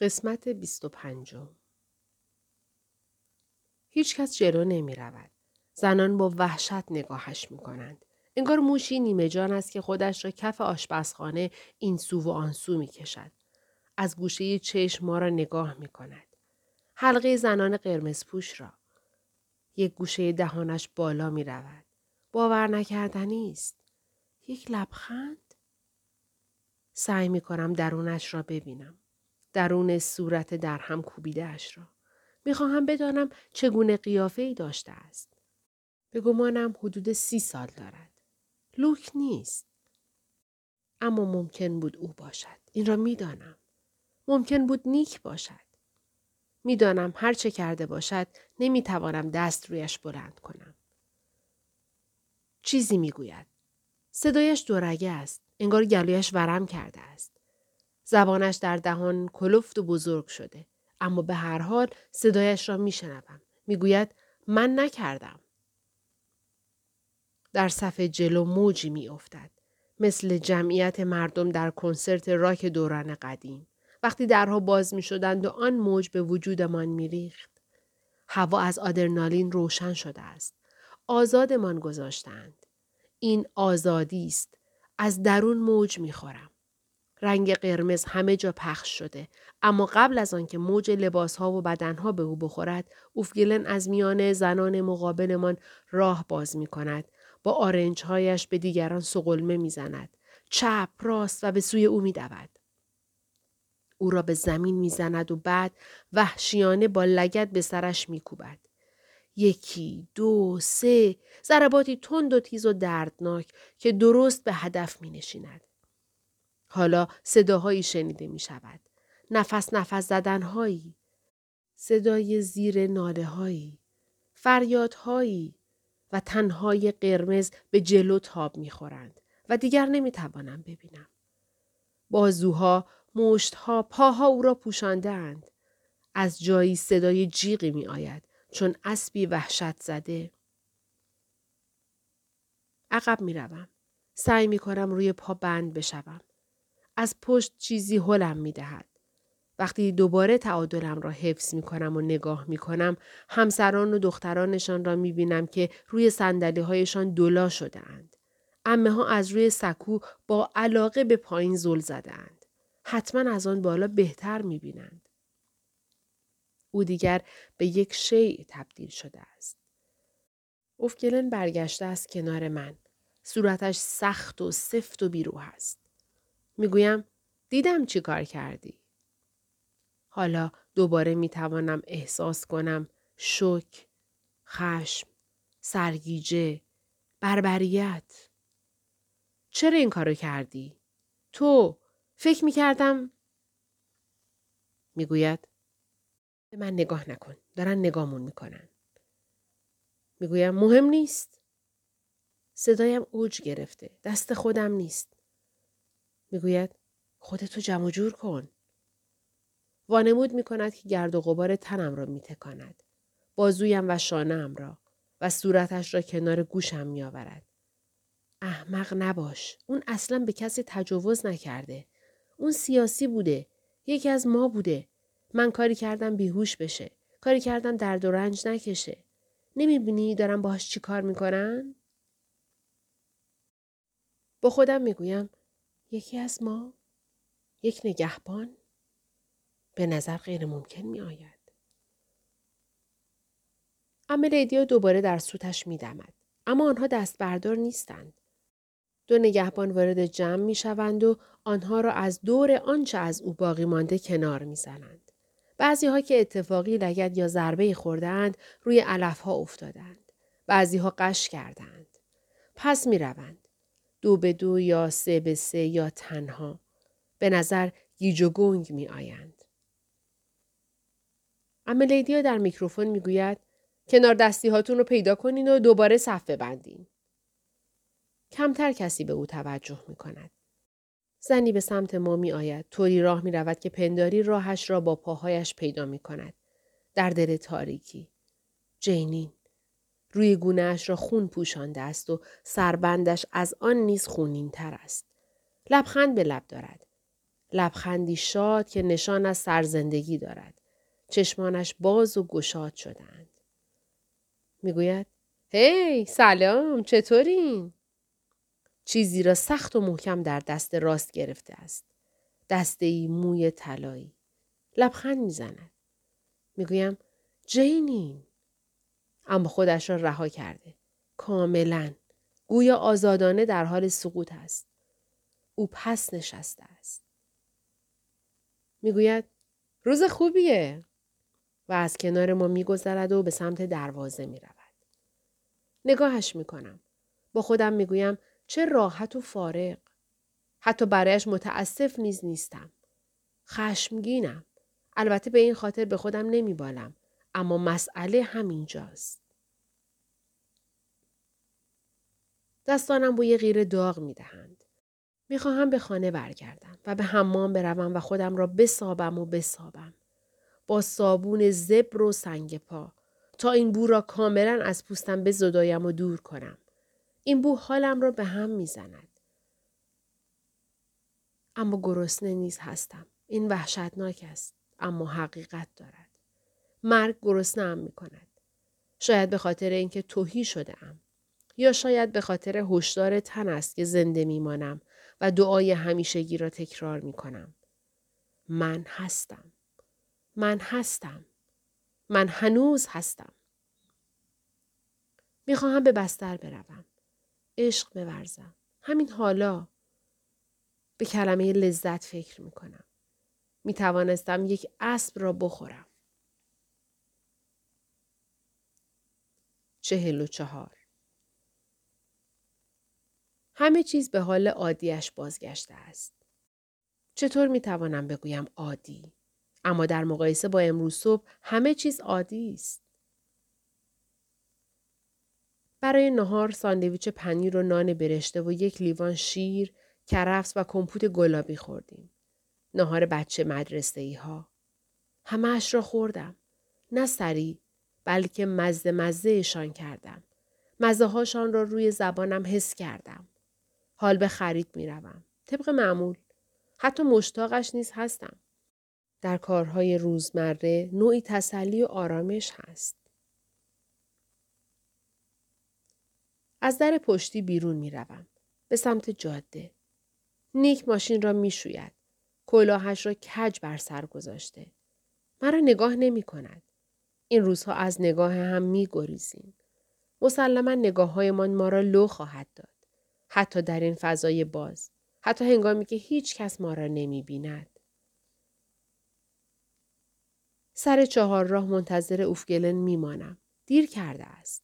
قسمت 25. هیچ کس جلو نمی رود. زنان با وحشت نگاهش می کنند. انگار موشی نیمه جان است که خودش را کف آشپزخانه این سو و آن سو می کشد. از گوشه چشم ما را نگاه می کند. حلقه زنان قرمز پوش را. یک گوشه دهانش بالا می رود. باور نکردنی است. یک لبخند؟ سعی می کنم درونش را ببینم. درون صورت درهم کوبیده اش را. میخواهم بدانم چگونه قیافه‌ای داشته است. به گمانم حدود 30 سال دارد. لوک نیست. اما ممکن بود او باشد. این را میدانم. ممکن بود نیک باشد. میدانم هر چه کرده باشد نمیتوانم دست رویش بلند کنم. چیزی میگوید. صدایش دورگه است. انگار گلویش ورم کرده است. زبانش در دهان کلفت و بزرگ شده. اما به هر حال صدایش را میشنوم. میگوید من نکردم. در صف جلو موجی میافتد. مثل جمعیت مردم در کنسرت راک دوران قدیم. وقتی درها باز میشدند و آن موج به وجودمان میریخت. هوا از آدرنالین روشن شده است. آزادمان گذاشتند. این آزادی است. از درون موج میخورم. رنگ قرمز همه جا پخش شده، اما قبل از آن که موج لباسها و بدنها به او بخورد، اوفگلن از میان زنان مقابلمان راه باز می کند. با آرنجهایش به دیگران سقلمه می زند. چپ، راست و به سوی او می دود. او را به زمین می زند و بعد وحشیانه با لگد به سرش می کوبد. 1، 2، 3 ضرباتی تند و تیز و دردناک که درست به هدف می نشیند. حالا صداهایی شنیده می شود. نفس زدنهایی. صدای زیر ناله هایی. فریادهایی. و تنهای قرمز به جلو تاب می خورند و دیگر نمی توانم ببینم. بازوها، مشتها، پاها او را پوشاندند. از جایی صدای جیغی می آید چون اسبی وحشت زده. عقب می روم. سعی می کنم روی پا بند بشوم. از پشت چیزی هلم می دهد. وقتی دوباره تعادلم را حفظ می کنم و نگاه می کنم، همسران و دخترانشان را می بینم که روی صندلی‌هایشان دولا شده اند. عمه ها از روی سکو با علاقه به پایین زل زده اند. حتما از آن بالا بهتر می بینند. او دیگر به یک شیء تبدیل شده است. اوفگلن برگشته است کنار من. صورتش سخت و سفت و بی‌روح است. میگویم دیدم چی کار کردی. حالا دوباره میتوانم احساس کنم شوک، خشم، سرگیجه، بربریت. چرا این کارو کردی؟ تو فکر میکردم. میگوید به من نگاه نکن. دارن نگامون میکنن. میگویم مهم نیست. صدایم اوج گرفته. دست خودم نیست. میگوید خودتو جمع جور کن. وانمود میکند که گرد و غبار تنم را میتکاند. بازویم و شانه‌ام را و صورتش را کنار گوشم میآورد. احمق نباش. اون اصلا به کسی تجاوز نکرده. اون سیاسی بوده. یکی از ما بوده. من کاری کردم بیهوش بشه. کاری کردم درد و رنج نکشه. نمیبینی دارن باهاش چی کار میکنن؟ با خودم میگویم یکی از ما؟ یک نگهبان؟ به نظر غیر ممکن می آید. عمه لیدیا دوباره در سوتش می دمد. اما آنها دست بردار نیستند. 2 نگهبان وارد جمع می شوند و آنها را از دور آنچه از او باقی مانده کنار می زنند. بعضی ها که اتفاقی لگد یا ضربه خوردند روی علف ها افتادند. بعضی ها قش کردند. پس می روند. 2-2 یا 3-3 یا تنها. به نظر گیج و گنگ می آیند. عمه لیدیا در میکروفون می گوید کنار دستی هاتون رو پیدا کنین و دوباره صف ببندین. کمتر کسی به او توجه می کند. زنی به سمت ما می آید. طوری راه می رود که پنداری راهش را با پاهایش پیدا می کند. در دل تاریکی. جینین. روی گونه‌اش را خون پوشانده است و سربندش از آن نیز خونین تر است. لبخند به لب دارد. لبخندی شاد که نشان از سرزندگی دارد. چشمانش باز و گشاد شدند. میگوید هی سلام چطورین؟ چیزی را سخت و محکم در دست راست گرفته است. دسته‌ای موی طلایی. لبخند میزند. میگویم جینین. اما خودش را رها کرده. کاملا. گویا آزادانه در حال سقوط است. او پس نشسته است. میگوید روز خوبیه و از کنار ما میگذرد و به سمت دروازه میرود. نگاهش میکنم. با خودم میگویم چه راحت و فارغ. حتی برایش متاسف نیز نیستم. خشمگینم. البته به این خاطر به خودم نمیبالم. اما مسئله همینجاست. دستانم بوی غیر داغ میدهند. میخواهم به خانه برگردم و به حمام بروم و خودم را بسابم. با صابون زبر و سنگ پا تا این بو را کاملا از پوستم به زدایم و دور کنم. این بو حالم را به هم میزند. اما گرسنه نیز هستم. این وحشتناک است. اما حقیقت دارد. مرگ گرسنه ام میکند. شاید به خاطر اینکه تهی شده ام. یا شاید به خاطر هشدار تن است که زنده میمانم و دعای همیشگی را تکرار میکنم. من هستم. من هستم. من هنوز هستم. میخواهم به بستر بروم. عشق بورزم. همین حالا. به کلمه لذت فکر میکنم. میتوانستم یک اسب را بخورم. 44 همه چیز به حال عادیش بازگشته است. چطور میتوانم بگویم عادی؟ اما در مقایسه با امروز صبح همه چیز عادی است. برای نهار ساندویچ پنیر و نان برشته و یک لیوان شیر، کرفس و کمپوت گلابی خوردیم. نهار بچه مدرسه‌ای ها. همه اش را خوردم. نه سریع، بلکه مزه‌شان کردم. مزه‌هاشان را روی زبانم حس کردم. حال به خرید می روم. طبق معمول. حتی مشتاقش نیز هستم. در کارهای روزمره نوعی تسلی و آرامش هست. از در پشتی بیرون می روم. به سمت جاده. نیک ماشین را می شوید. کلاهش را کج بر سر گذاشته. مرا نگاه نمی کند. این روزها از نگاه هم می گریزیم. مسلما نگاه های من ما را لو خواهد داد. حتی در این فضای باز. حتی هنگامی که هیچ کس ما را نمی بیند. سر چهار راه منتظر اوفگلن می مانم. دیر کرده است.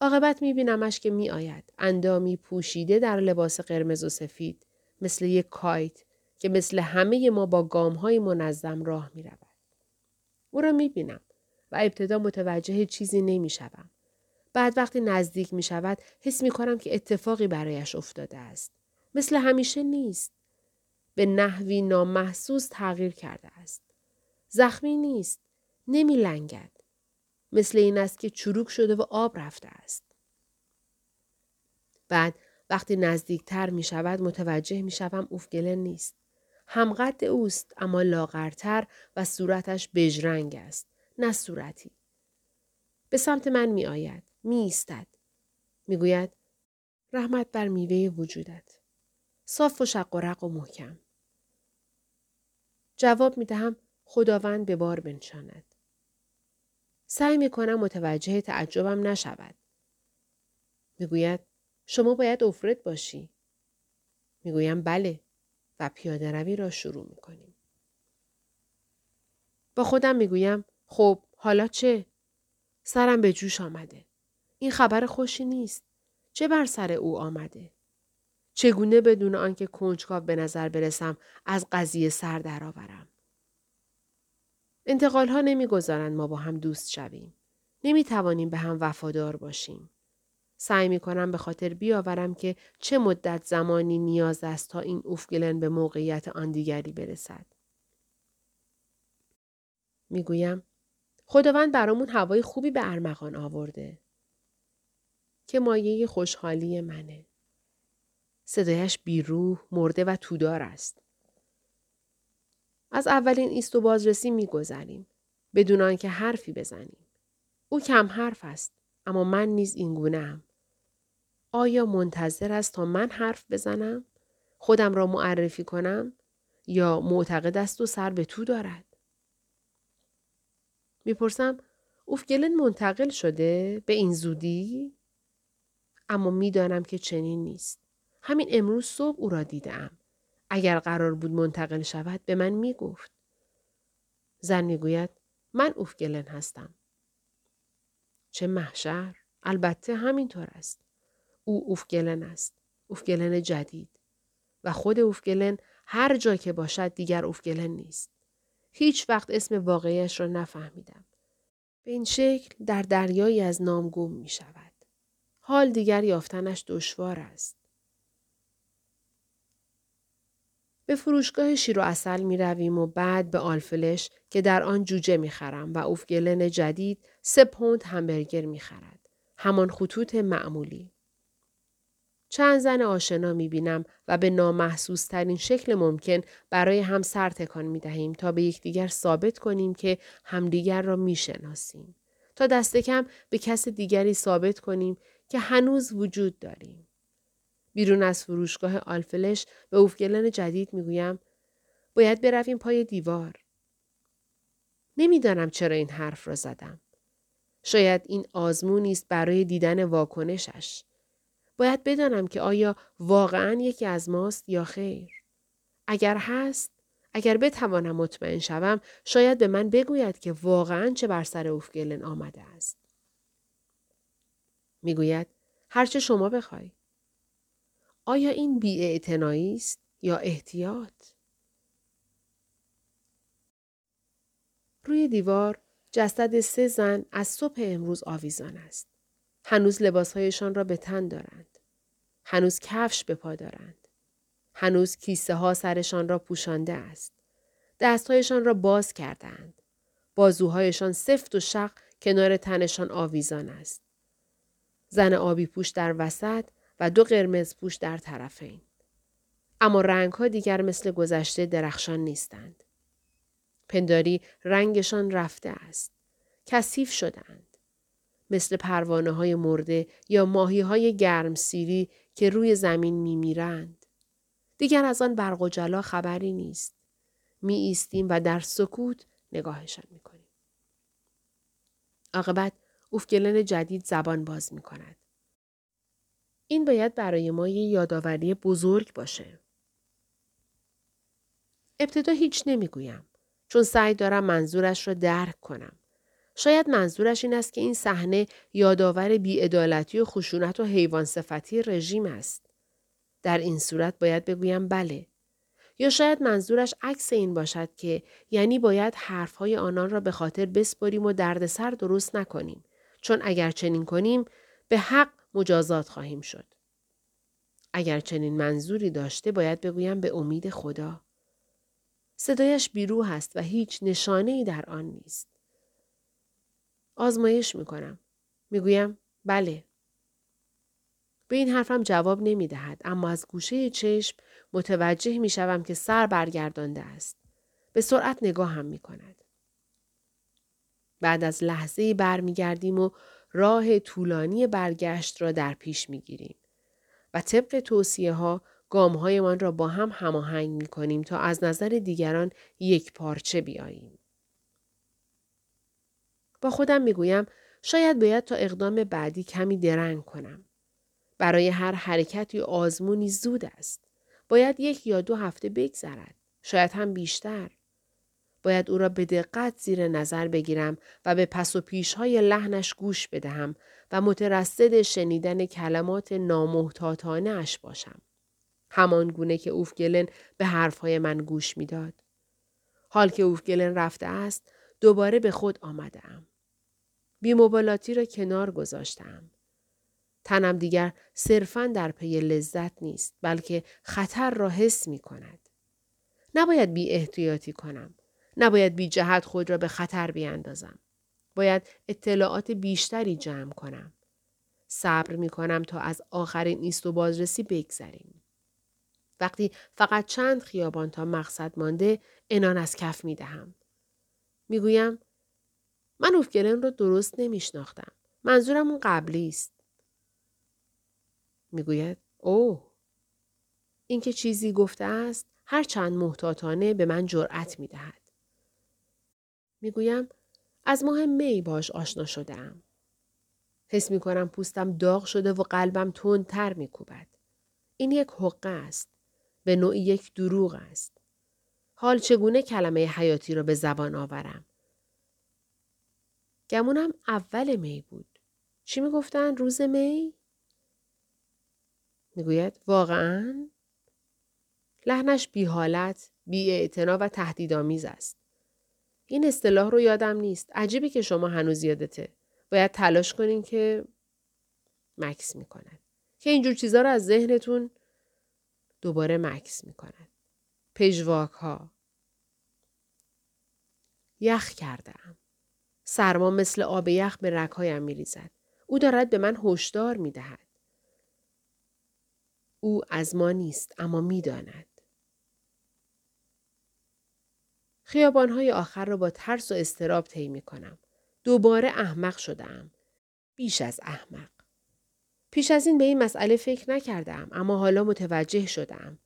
عاقبت می بینمش که می آید. اندامی پوشیده در لباس قرمز و سفید. مثل یک کایت که مثل همه ما با گام های منظم راه می رود. او را می بینم و ابتدا متوجه چیزی نمی شدم. بعد وقتی نزدیک می شود حس می کنم که اتفاقی برایش افتاده است. مثل همیشه نیست. به نحوی نامحسوس تغییر کرده است. زخمی نیست. نمی لنگد. مثل این است که چروک شده و آب رفته است. بعد وقتی نزدیکتر می شود متوجه می شوم اوفگلن نیست. همقد اوست اما لاغرتر و صورتش بژرنگ است. نه صورتی. به سمت من می آید. می ایستد. می گوید رحمت بر میوه وجودت. صاف و شق و رق و محکم. جواب می دهم خداوند به بار بنشاند. سعی می کنم متوجه تعجبم نشود. می گوید شما باید افرد باشی. می گویم بله و پیاده روی را شروع می کنیم. با خودم می گویم خب حالا چه؟ سرم به جوش آمده. این خبر خوشی نیست. چه بر سر او آمده؟ چگونه بدون آنکه کنجکاو به نظر برسم از قضیه سر درآورم؟ انتقال‌ها نمی‌گذارند ما با هم دوست شویم. نمی‌توانیم به هم وفادار باشیم. سعی می‌کنم به خاطر بیاورم که چه مدت زمانی نیاز است تا این اوفگلن به موقعیت آن دیگری برسد. می‌گویم خداوند برامون هوای خوبی به ارمغان آورده که مایه خوشحالی منه. صدایش بیروح، مرده و تودار است. از اولین ایست و بازرسی می‌گذریم بدون آنکه حرفی بزنیم. او کم حرف است، اما من نیز این گونه‌ام. آیا منتظر است تا من حرف بزنم؟ خودم را معرفی کنم؟ یا معتقد است و سر به تو دارد؟ میپرسم اوفگلن منتقل شده؟ به این زودی؟ اما میدانم که چنین نیست. همین امروز صبح او را دیدم. اگر قرار بود منتقل شود به من میگفت. زن میگوید من اوفگلن هستم. چه محشر؟ البته همینطور است. او اوفگلن است. اوفگلن جدید. و خود اوفگلن هر جا که باشد دیگر اوفگلن نیست. هیچ وقت اسم واقعیش را نفهمیدم. به این شکل در دریایی از نام گم می شود. حال دیگر یافتنش دشوار است. به فروشگاه شیر و عسل می رویم و بعد به آلفلش که در آن جوجه می خرم و اوفگلن جدید 3 پوند همبرگر می خرد. همان خطوط معمولی. چند زن آشنا می بینم و به نامحسوس ترین شکل ممکن برای هم سر تکان می دهیم تا به یکدیگر ثابت کنیم که همدیگر را می شناسیم. تا دست کم به کس دیگری ثابت کنیم که هنوز وجود داریم. بیرون از فروشگاه آلفلش به اوفگلن جدید می گویم باید برویم پای دیوار. نمیدانم چرا این حرف را زدم. شاید این آزمونی است برای دیدن واکنشش. باید بدانم که آیا واقعاً یکی از ماست یا خیر. اگر هست، اگر بتوانم مطمئن شوم، شاید به من بگوید که واقعاً چه بر سر اوفگلن آمده است. میگوید هر چه شما بخوای. آیا این بی‌اعتنایی است یا احتیاط؟ روی دیوار جسد 3 زن از صبح امروز آویزان است. هنوز لباسهایشان را به تن دارند. هنوز کفش به پا دارند. هنوز کیسه ها سرشان را پوشانده است. دستهایشان را باز کردند. بازوهایشان سفت و شق کنار تنشان آویزان است. زن آبی پوش در وسط و 2 قرمز پوش در طرفین. اما رنگ ها دیگر مثل گذشته درخشان نیستند. پنداری رنگشان رفته است. کثیف شدند. مثل پروانه های مرده یا ماهی های گرم سیری که روی زمین می میرند. دیگر از آن برق و جلا خبری نیست. می ایستیم و در سکوت نگاهشان می کنیم. عاقبت اوفگلن جدید زبان باز می کند. این باید برای ما یه یادآوری بزرگ باشه. ابتدا هیچ نمی گویم چون سعی دارم منظورش را درک کنم. شاید منظورش این است که این صحنه یادآور بی‌عدالتی و خشونت و حیوان صفتی رژیم است. در این صورت باید بگویم بله. یا شاید منظورش عکس این باشد که یعنی باید حرفهای آنان را به خاطر بسپاریم و دردسر درست نکنیم. چون اگر چنین کنیم به حق مجازات خواهیم شد. اگر چنین منظوری داشته باید بگویم به امید خدا. صدایش بی‌روح است و هیچ نشانه‌ای در آن نیست. آزمایش میکنم. میگویم بله. به این حرفم جواب نمیدهد اما از گوشه چشم متوجه میشوم که سر برگردانده است. به سرعت نگاهم میکند. بعد از لحظه‌ای برمیگردیم و راه طولانی برگشت را در پیش میگیریم و طبق توصیه ها گام‌هایمان را با هم هماهنگ میکنیم تا از نظر دیگران یک پارچه بیاییم. با خودم میگویم شاید باید تا اقدام بعدی کمی درنگ کنم. برای هر حرکتی آزمونی زود است. باید 1 یا 2 هفته بگذرد. شاید هم بیشتر. باید او را به دقت زیر نظر بگیرم و به پس و پیش‌های لحنش گوش بدهم و مترصد شنیدن کلمات نامحتاطانه اش باشم. همان گونه که اوفگلن به حرفهای من گوش میداد. حال که اوفگلن رفته است، دوباره به خود آمدم. بی‌مبالاتی را کنار گذاشتم. تنم دیگر صرفاً در پی لذت نیست بلکه خطر را حس می کند. نباید بی احتیاطی کنم. نباید بی جهت خود را به خطر بیاندازم. باید اطلاعات بیشتری جمع کنم. صبر می کنم تا از آخرین ایست و بازرسی بگذریم. وقتی فقط چند خیابان تا مقصد مانده عنان از کف می دهم. می گویم من اوفگرن رو درست نمی شناختم. منظورم اون قبلی است. می گوید اوه. این که چیزی گفته است هر چند محتاطانه به من جرأت می دهد. می گویم از ماه می باش آشنا شدم. حس می کنم پوستم داغ شده و قلبم تندتر می کوبد. این یک حقه است. به نوعی یک دروغ است. حال چگونه کلمه حیاتی را به زبان آورم؟ گمونم اول می بود. چی می گفتن روز می؟ می گوید واقعاً؟ لحنش بی حالت، بی اعتنا و تهدیدآمیز است. این اصطلاح رو یادم نیست. عجیبه که شما هنوز یادته. باید تلاش کنین که مکث می کند. که اینجور چیزا رو از ذهنتون دوباره مکث می کند. پژواک ها. یخ کردم. سرما مثل آب یخ به رگ‌هایم می ریزد. او دارد به من هشدار می دهد. او از ما نیست اما می داند. خیابان‌های آخر را با ترس و اضطراب طی می‌کنم. دوباره احمق شدم. بیش از احمق. پیش از این به این مسئله فکر نکردم اما حالا متوجه شدم.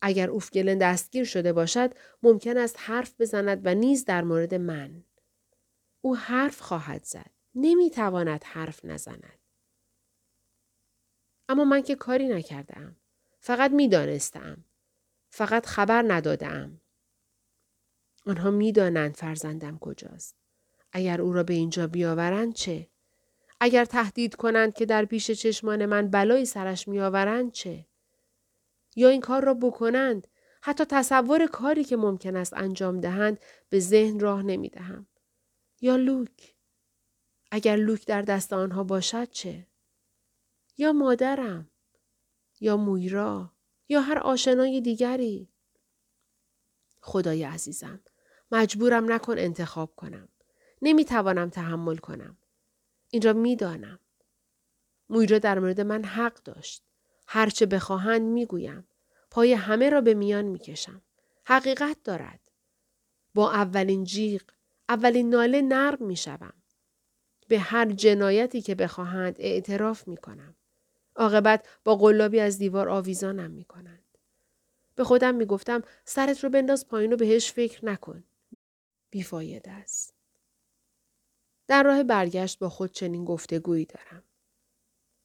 اگر اوفگلن دستگیر شده باشد ممکن است حرف بزند و نیز در مورد من. او حرف خواهد زد. نمی‌تواند حرف نزند. اما من که کاری نکردم. فقط می‌دانستم. فقط خبر ندادم. آنها می‌دانند فرزندم کجاست. اگر او را به اینجا بیاورند چه؟ اگر تهدید کنند که در پیش چشمان من بلایی سرش می‌آورند چه؟ یا این کار را بکنند، حتی تصور کاری که ممکن است انجام دهند به ذهن راه نمی‌دهم. یا لوک. اگر لوک در دست آنها باشد چه؟ یا مادرم، یا مویرا، یا هر آشنای دیگری. خدای عزیزم، مجبورم نکن انتخاب کنم. نمیتوانم تحمل کنم. این را میدانم. مویرا در مورد من حق داشت. هرچه بخواهند میگویم. پای همه را به میان میکشم. حقیقت دارد. با اولین جیغ، اولین ناله نرم میشوم. به هر جنایتی که بخواهند اعتراف میکنم. عاقبت با قلابی از دیوار آویزانم میکنند. به خودم میگفتم سرت رو بنداز پایین و بهش فکر نکن. بیفایده است. در راه برگشت با خود چنین گفتگویی دارم.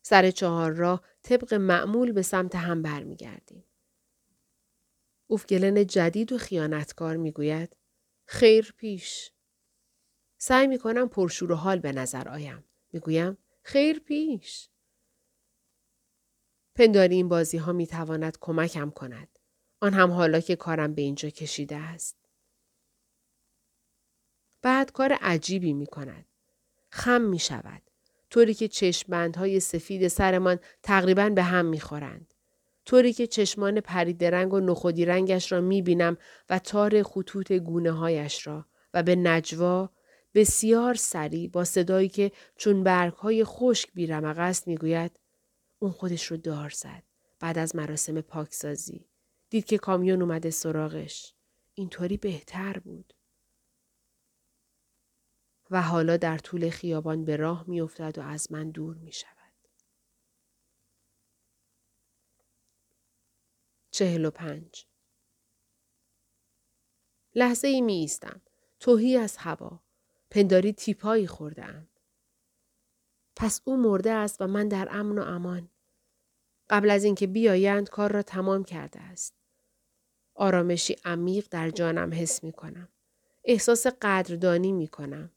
سر 4 راه طبق معمول به سمت هم برمیگردیم. اوفگلن جدید و خیانتکار میگوید خیر پیش. سعی میکنم پرشور و حال به نظر آیم. میگویم خیر پیش. پنداری این بازی ها میتواند کمکم کند. آن هم حالا که کارم به اینجا کشیده است. بعد کار عجیبی می کند. خم می شود. طوری که چشمبندهای سفید سرمان تقریباً به هم می خورند. طوری که چشمان پرید رنگ و نخودی رنگش را می بینم و تار خطوط گونه هایش را و به نجوا بسیار سریع با صدایی که چون برگهای خشک بیرمق است می گوید اون خودش رو دار زد. بعد از مراسم پاکسازی. دید که کامیون اومده سراغش. اینطوری بهتر بود. و حالا در طول خیابان به راه می افتد و از من دور می شود. 45 لحظه ای می ایستم. تهی از هوا. پنداری تیپایی خوردم. پس او مرده است و من در امن و امان. قبل از اینکه بیایند کار را تمام کرده است. آرامشی عمیق در جانم حس می کنم. احساس قدردانی می کنم.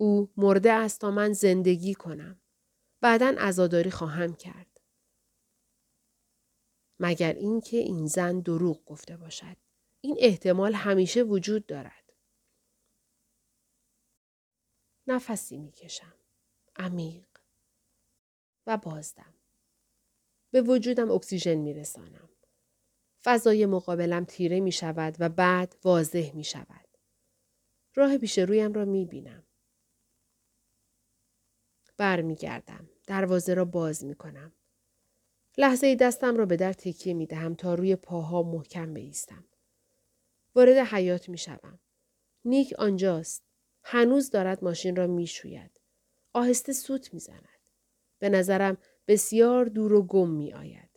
او مرده است تا من زندگی کنم. بعداً عزاداری خواهم کرد. مگر اینکه این زن دروغ گفته باشد. این احتمال همیشه وجود دارد. نفسی می کشم. عمیق. و بازدم. به وجودم اکسیژن می رسانم. فضای مقابلم تیره می شود و بعد واضح می شود. راه پیش رویم را می بینم. بر می گردم. دروازه را باز می کنم. لحظه‌ای دستم را به در تکیه می دهم تا روی پاها محکم بایستم. وارد حیاط می شوم. نیک آنجاست. هنوز دارد ماشین را می شوید. آهسته سوت می زند. به نظرم بسیار دور و گم می آید.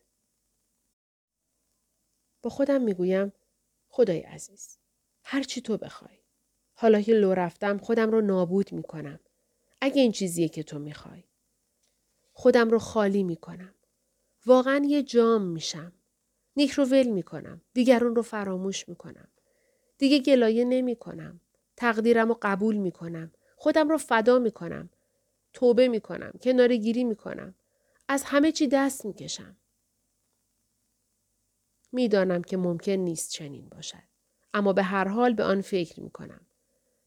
با خودم می گویم خدای عزیز، هرچی تو بخوای. حالا که لو رفتم خودم را نابود می کنم. اگه این چیزیه که تو می خوای. خودم را خالی می کنم. واقعا یه جام میشم. نیک رو ول میکنم. دیگرون رو فراموش میکنم. دیگه گلایه نمیکنم. تقدیرم رو قبول میکنم. خودم رو فدا میکنم. توبه میکنم. کنارگیری میکنم. از همه چی دست میکشم. میدانم که ممکن نیست چنین باشد. اما به هر حال به آن فکر میکنم.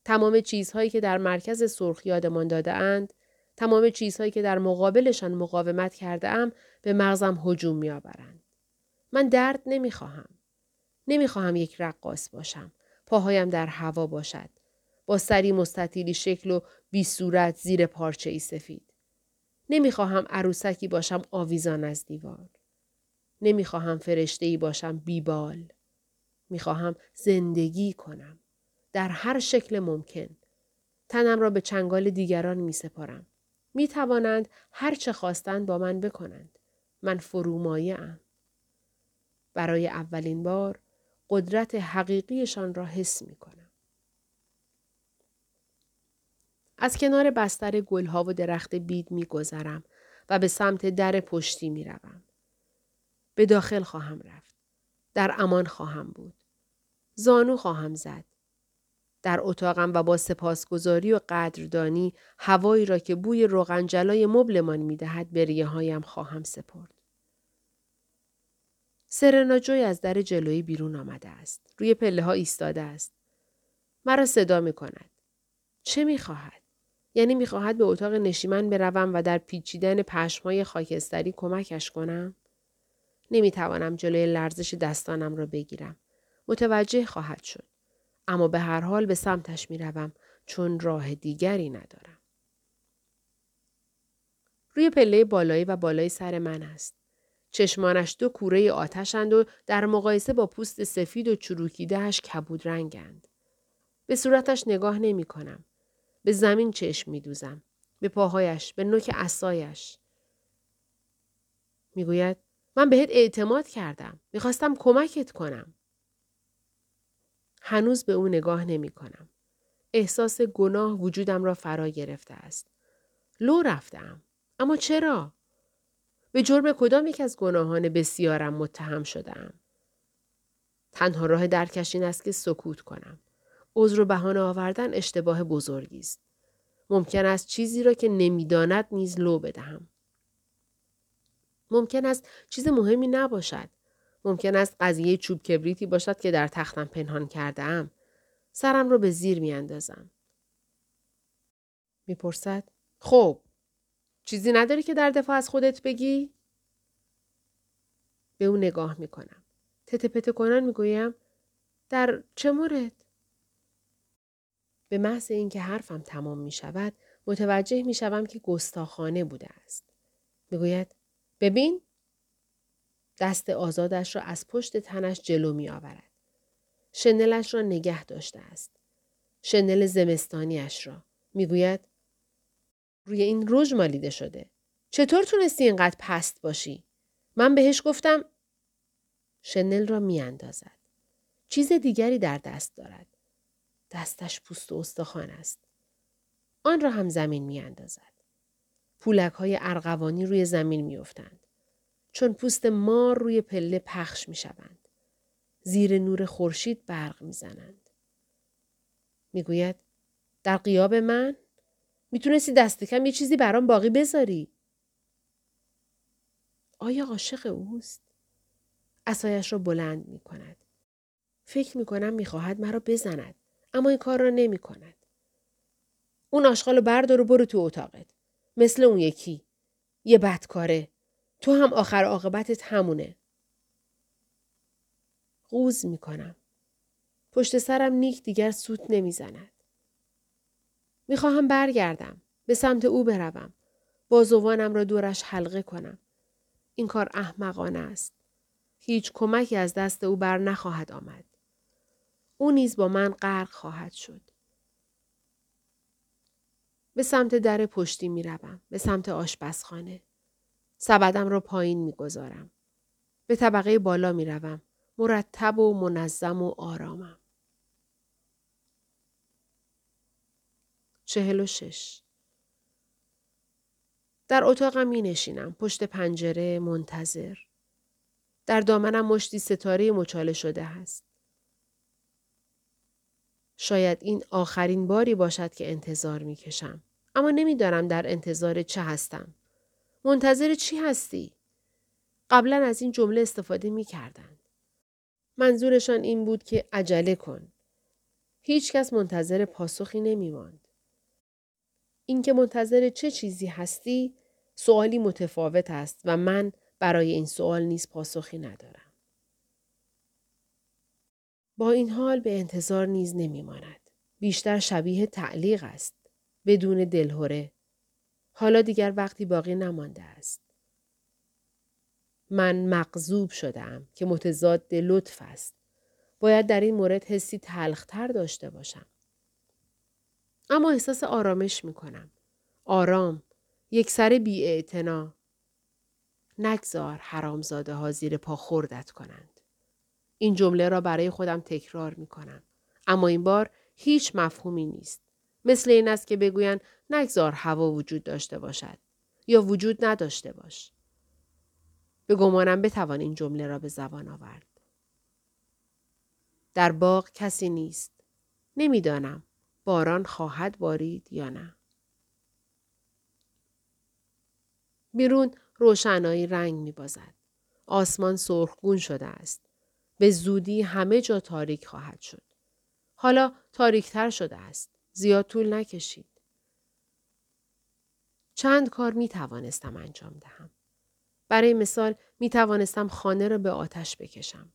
تمام چیزهایی که در مرکز سرخ یادمان داده اند، تمام چیزهایی که در مقابلشان مقاومت کرده ام به مغزم هجوم میآورند. من درد نمیخواهم. نمیخواهم یک رقاص باشم. پاهایم در هوا باشد. با سری مستطیلی شکل و بی صورت زیر پارچه‌ای سفید. نمیخواهم عروسکی باشم آویزان از دیوار. نمیخواهم فرشته‌ای باشم بی بال. میخواهم زندگی کنم. در هر شکل ممکن. تنم را به چنگال دیگران میسپارم. می توانند هر چه خواستند با من بکنند. من فرومایه‌ام. برای اولین بار قدرت حقیقیشان را حس می کنم. از کنار بستر گلها و درخت بید می گذرم و به سمت در پشتی می روم. به داخل خواهم رفت. در امان خواهم بود. زانو خواهم زد. در اتاقم و با سپاسگزاری و قدردانی هوایی را که بوی روغن جلای مبلمان می‌دهد به ریه‌هایم خواهم سپرد. سرنا جوی از در جلویی بیرون آمده است. روی پله‌ها ایستاده است. مرا صدا می‌کند. چه می‌خواهد؟ یعنی می‌خواهد به اتاق نشیمن بروم و در پیچیدن پشم‌های خاکستری کمکش کنم؟ نمی‌توانم جلوی لرزش دستانم را بگیرم. متوجه خواهد شد. اما به هر حال به سمتش می روم چون راه دیگری ندارم. روی پله بالایی و بالای سر من است. چشمانش دو کوره آتشند و در مقایسه با پوست سفید و چروکیدهش کبود رنگند. به صورتش نگاه نمی کنم. به زمین چشم می دوزم. به پاهایش، به نوک عصایش. می گوید من بهت اعتماد کردم. می خواستم کمکت کنم. هنوز به او نگاه نمی کنم. احساس گناه وجودم را فرا گرفته است. لو رفتم. اما چرا؟ به جرم کدام یک از گناهان بسیارم متهم شدم؟ تنها راه درکش این است که سکوت کنم. عذر و بهانه آوردن اشتباه بزرگی است. ممکن است چیزی را که نمیداند نیز لو بدهم. ممکن است چیز مهمی نباشد. ممکن است قضیه چوب کبریتی باشد که در تختم پنهان کرده‌ام. سرم رو به زیر میاندازم. میپرسد: خب، چیزی نداری که در دفاع از خودت بگی؟ به اون نگاه میکنم. تته پته کنان میگویم: در چه مورد؟ به محض اینکه حرفم تمام میشود، متوجه میشوم که گستاخانه بوده است. میگوید: ببین؟ دست آزادش را از پشت تنش جلو می آورد. شنلش را نگه داشته است. شنل زمستانیش را. می گوید روی این رژ مالیده شده. چطور تونستی اینقدر پست باشی؟ من بهش گفتم. شنل را می اندازد. چیز دیگری در دست دارد. دستش پوست و استخوان است. آن را هم زمین می اندازد. پولک های ارغوانی روی زمین می افتند. چون پوست مار روی پله پخش می شوند. زیر نور خورشید برق می زنند. می گوید در غیاب من می تونستی دست کم یه چیزی برام باقی بذاری. آیا عاشق اوست؟ عصایش را بلند می کند. فکر می کنم می خواهد مرا بزند. اما این کار را نمی کند. اون آشغال رو بردار و برو تو اتاقت. مثل اون یکی. یه بدکاره. تو هم آخر عاقبتت همونه. قوز می کنم. پشت سرم نیک دیگر سوت نمی زند. می خواهم برگردم. به سمت او بروم. بازوانم را دورش حلقه کنم. این کار احمقانه است. هیچ کمکی از دست او بر نخواهد آمد. او نیز با من غرق خواهد شد. به سمت در پشتی می روم. به سمت آشپزخانه. سبدم را پایین می گذارم. به طبقه بالا می روم. مرتب و منظم و آرامم. 46 در اتاقم می نشینم. پشت پنجره منتظر. در دامنم مشتی ستاره مچاله شده است. شاید این آخرین باری باشد که انتظار می کشم. اما نمیدانم در انتظار چه هستم. منتظر چی هستی؟ قبلا از این جمله استفاده می کردند. منظورشان این بود که عجله کن. هیچ کس منتظر پاسخی نمی ماند. این که منتظر چه چیزی هستی سوالی متفاوت است و من برای این سوال نیز پاسخی ندارم. با این حال به انتظار نیز نمیماند. بیشتر شبیه تعلیق است. بدون دلهره. حالا دیگر وقتی باقی نمانده است. من مغضوب شدم که متضاد لطف است. باید در این مورد حسی تلختر داشته باشم. اما احساس آرامش میکنم. آرام. یک سر بی اعتنا. نگذار حرامزاده ها زیر پا خوردت کنند. این جمله را برای خودم تکرار می کنم. اما این بار هیچ مفهومی نیست. مثل این است که بگوین نگذار هوا وجود داشته باشد یا وجود نداشته باش. به گمانم بتوان این جمله را به زبان آورد. در باغ کسی نیست. نمیدانم باران خواهد بارید یا نه. بیرون روشنایی رنگ می بازد. آسمان سرخگون شده است. به زودی همه جا تاریک خواهد شد. حالا تاریکتر شده است. زیاد طول نکشید. چند کار می توانستم انجام دهم. برای مثال می توانستم خانه را به آتش بکشم.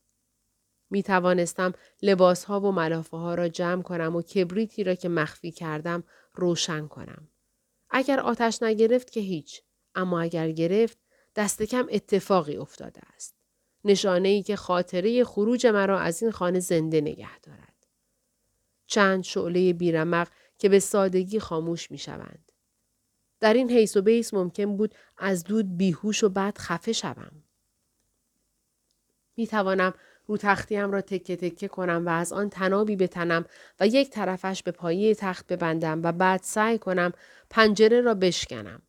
می توانستم لباس ها و ملافه ها را جمع کنم و کبریتی را که مخفی کردم روشن کنم. اگر آتش نگرفت که هیچ، اما اگر گرفت دست کم اتفاقی افتاده است. نشانه‌ای که خاطره خروج مرا از این خانه زنده نگه دارد. چند شعله بیرمق که به سادگی خاموش می‌شوند. در این حیث و بیس ممکن بود از دود بیهوش و بعد خفه شوم. می‌توانم رو تختیم را تکه تکه کنم و از آن تنابی بتنم و یک طرفش به پایه تخت ببندم و بعد سعی کنم پنجره را بشکنم.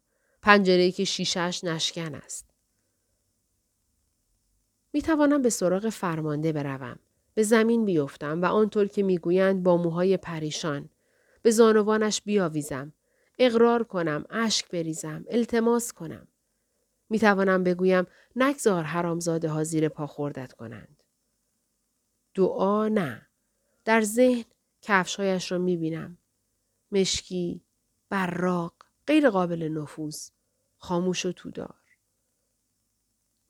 پنجره‌ای که شیشه‌اش نشکن است. می توانم به سراغ فرمانده بروم. به زمین بیفتم و آنطور که می گویند با موهای پریشان. به زانوانش بیاویزم. اقرار کنم. اشک بریزم. التماس کنم. می توانم بگویم نگذار حرامزاده ها زیر پا خوردت کنند. دعا نه. در ذهن کفشهایش را می بینم. مشکی، براق، غیر قابل نفوذ، خاموش و تودار.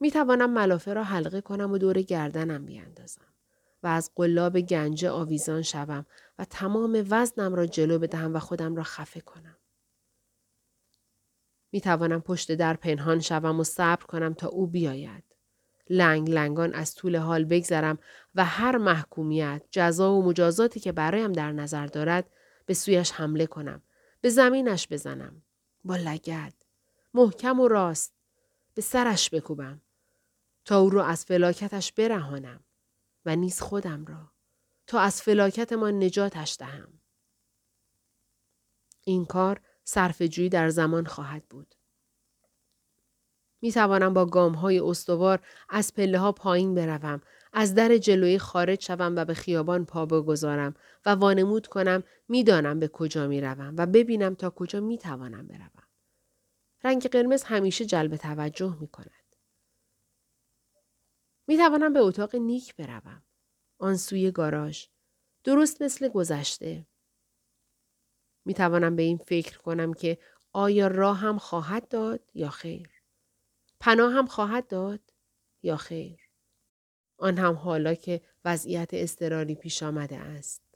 می توانم ملافه را حلقه کنم و دور گردنم بیاندازم و از قلاب گنجه آویزان شوم و تمام وزنم را جلو بدهم و خودم را خفه کنم. می توانم پشت در پنهان شوم و صبر کنم تا او بیاید. لنگ لنگان از طول حال بگذرم و هر محکومیت، جزا و مجازاتی که برایم در نظر دارد به سویش حمله کنم. به زمینش بزنم. با لگد. محکم و راست. به سرش بکوبم. تا او را از فلاکتش برهانم. و نیز خودم را. تا از فلاکت ما نجاتش دهم. این کار صرفه‌جویی در زمان خواهد بود. می توانم با گام‌های استوار از پله‌ها پایین بروم. از در جلویی خارج شوم و به خیابان پا بگذارم و وانمود کنم میدانم به کجا می روم و ببینم تا کجا می توانم بروم. رنگ قرمز همیشه جلب توجه می کند. می توانم به اتاق نیک بروم. آن سوی گاراژ. درست مثل گذشته. می توانم به این فکر کنم که آیا راه هم خواهد داد یا خیر؟ پناه هم خواهد داد یا خیر؟ آن هم حالا که وضعیت اضطراری پیش آمده است.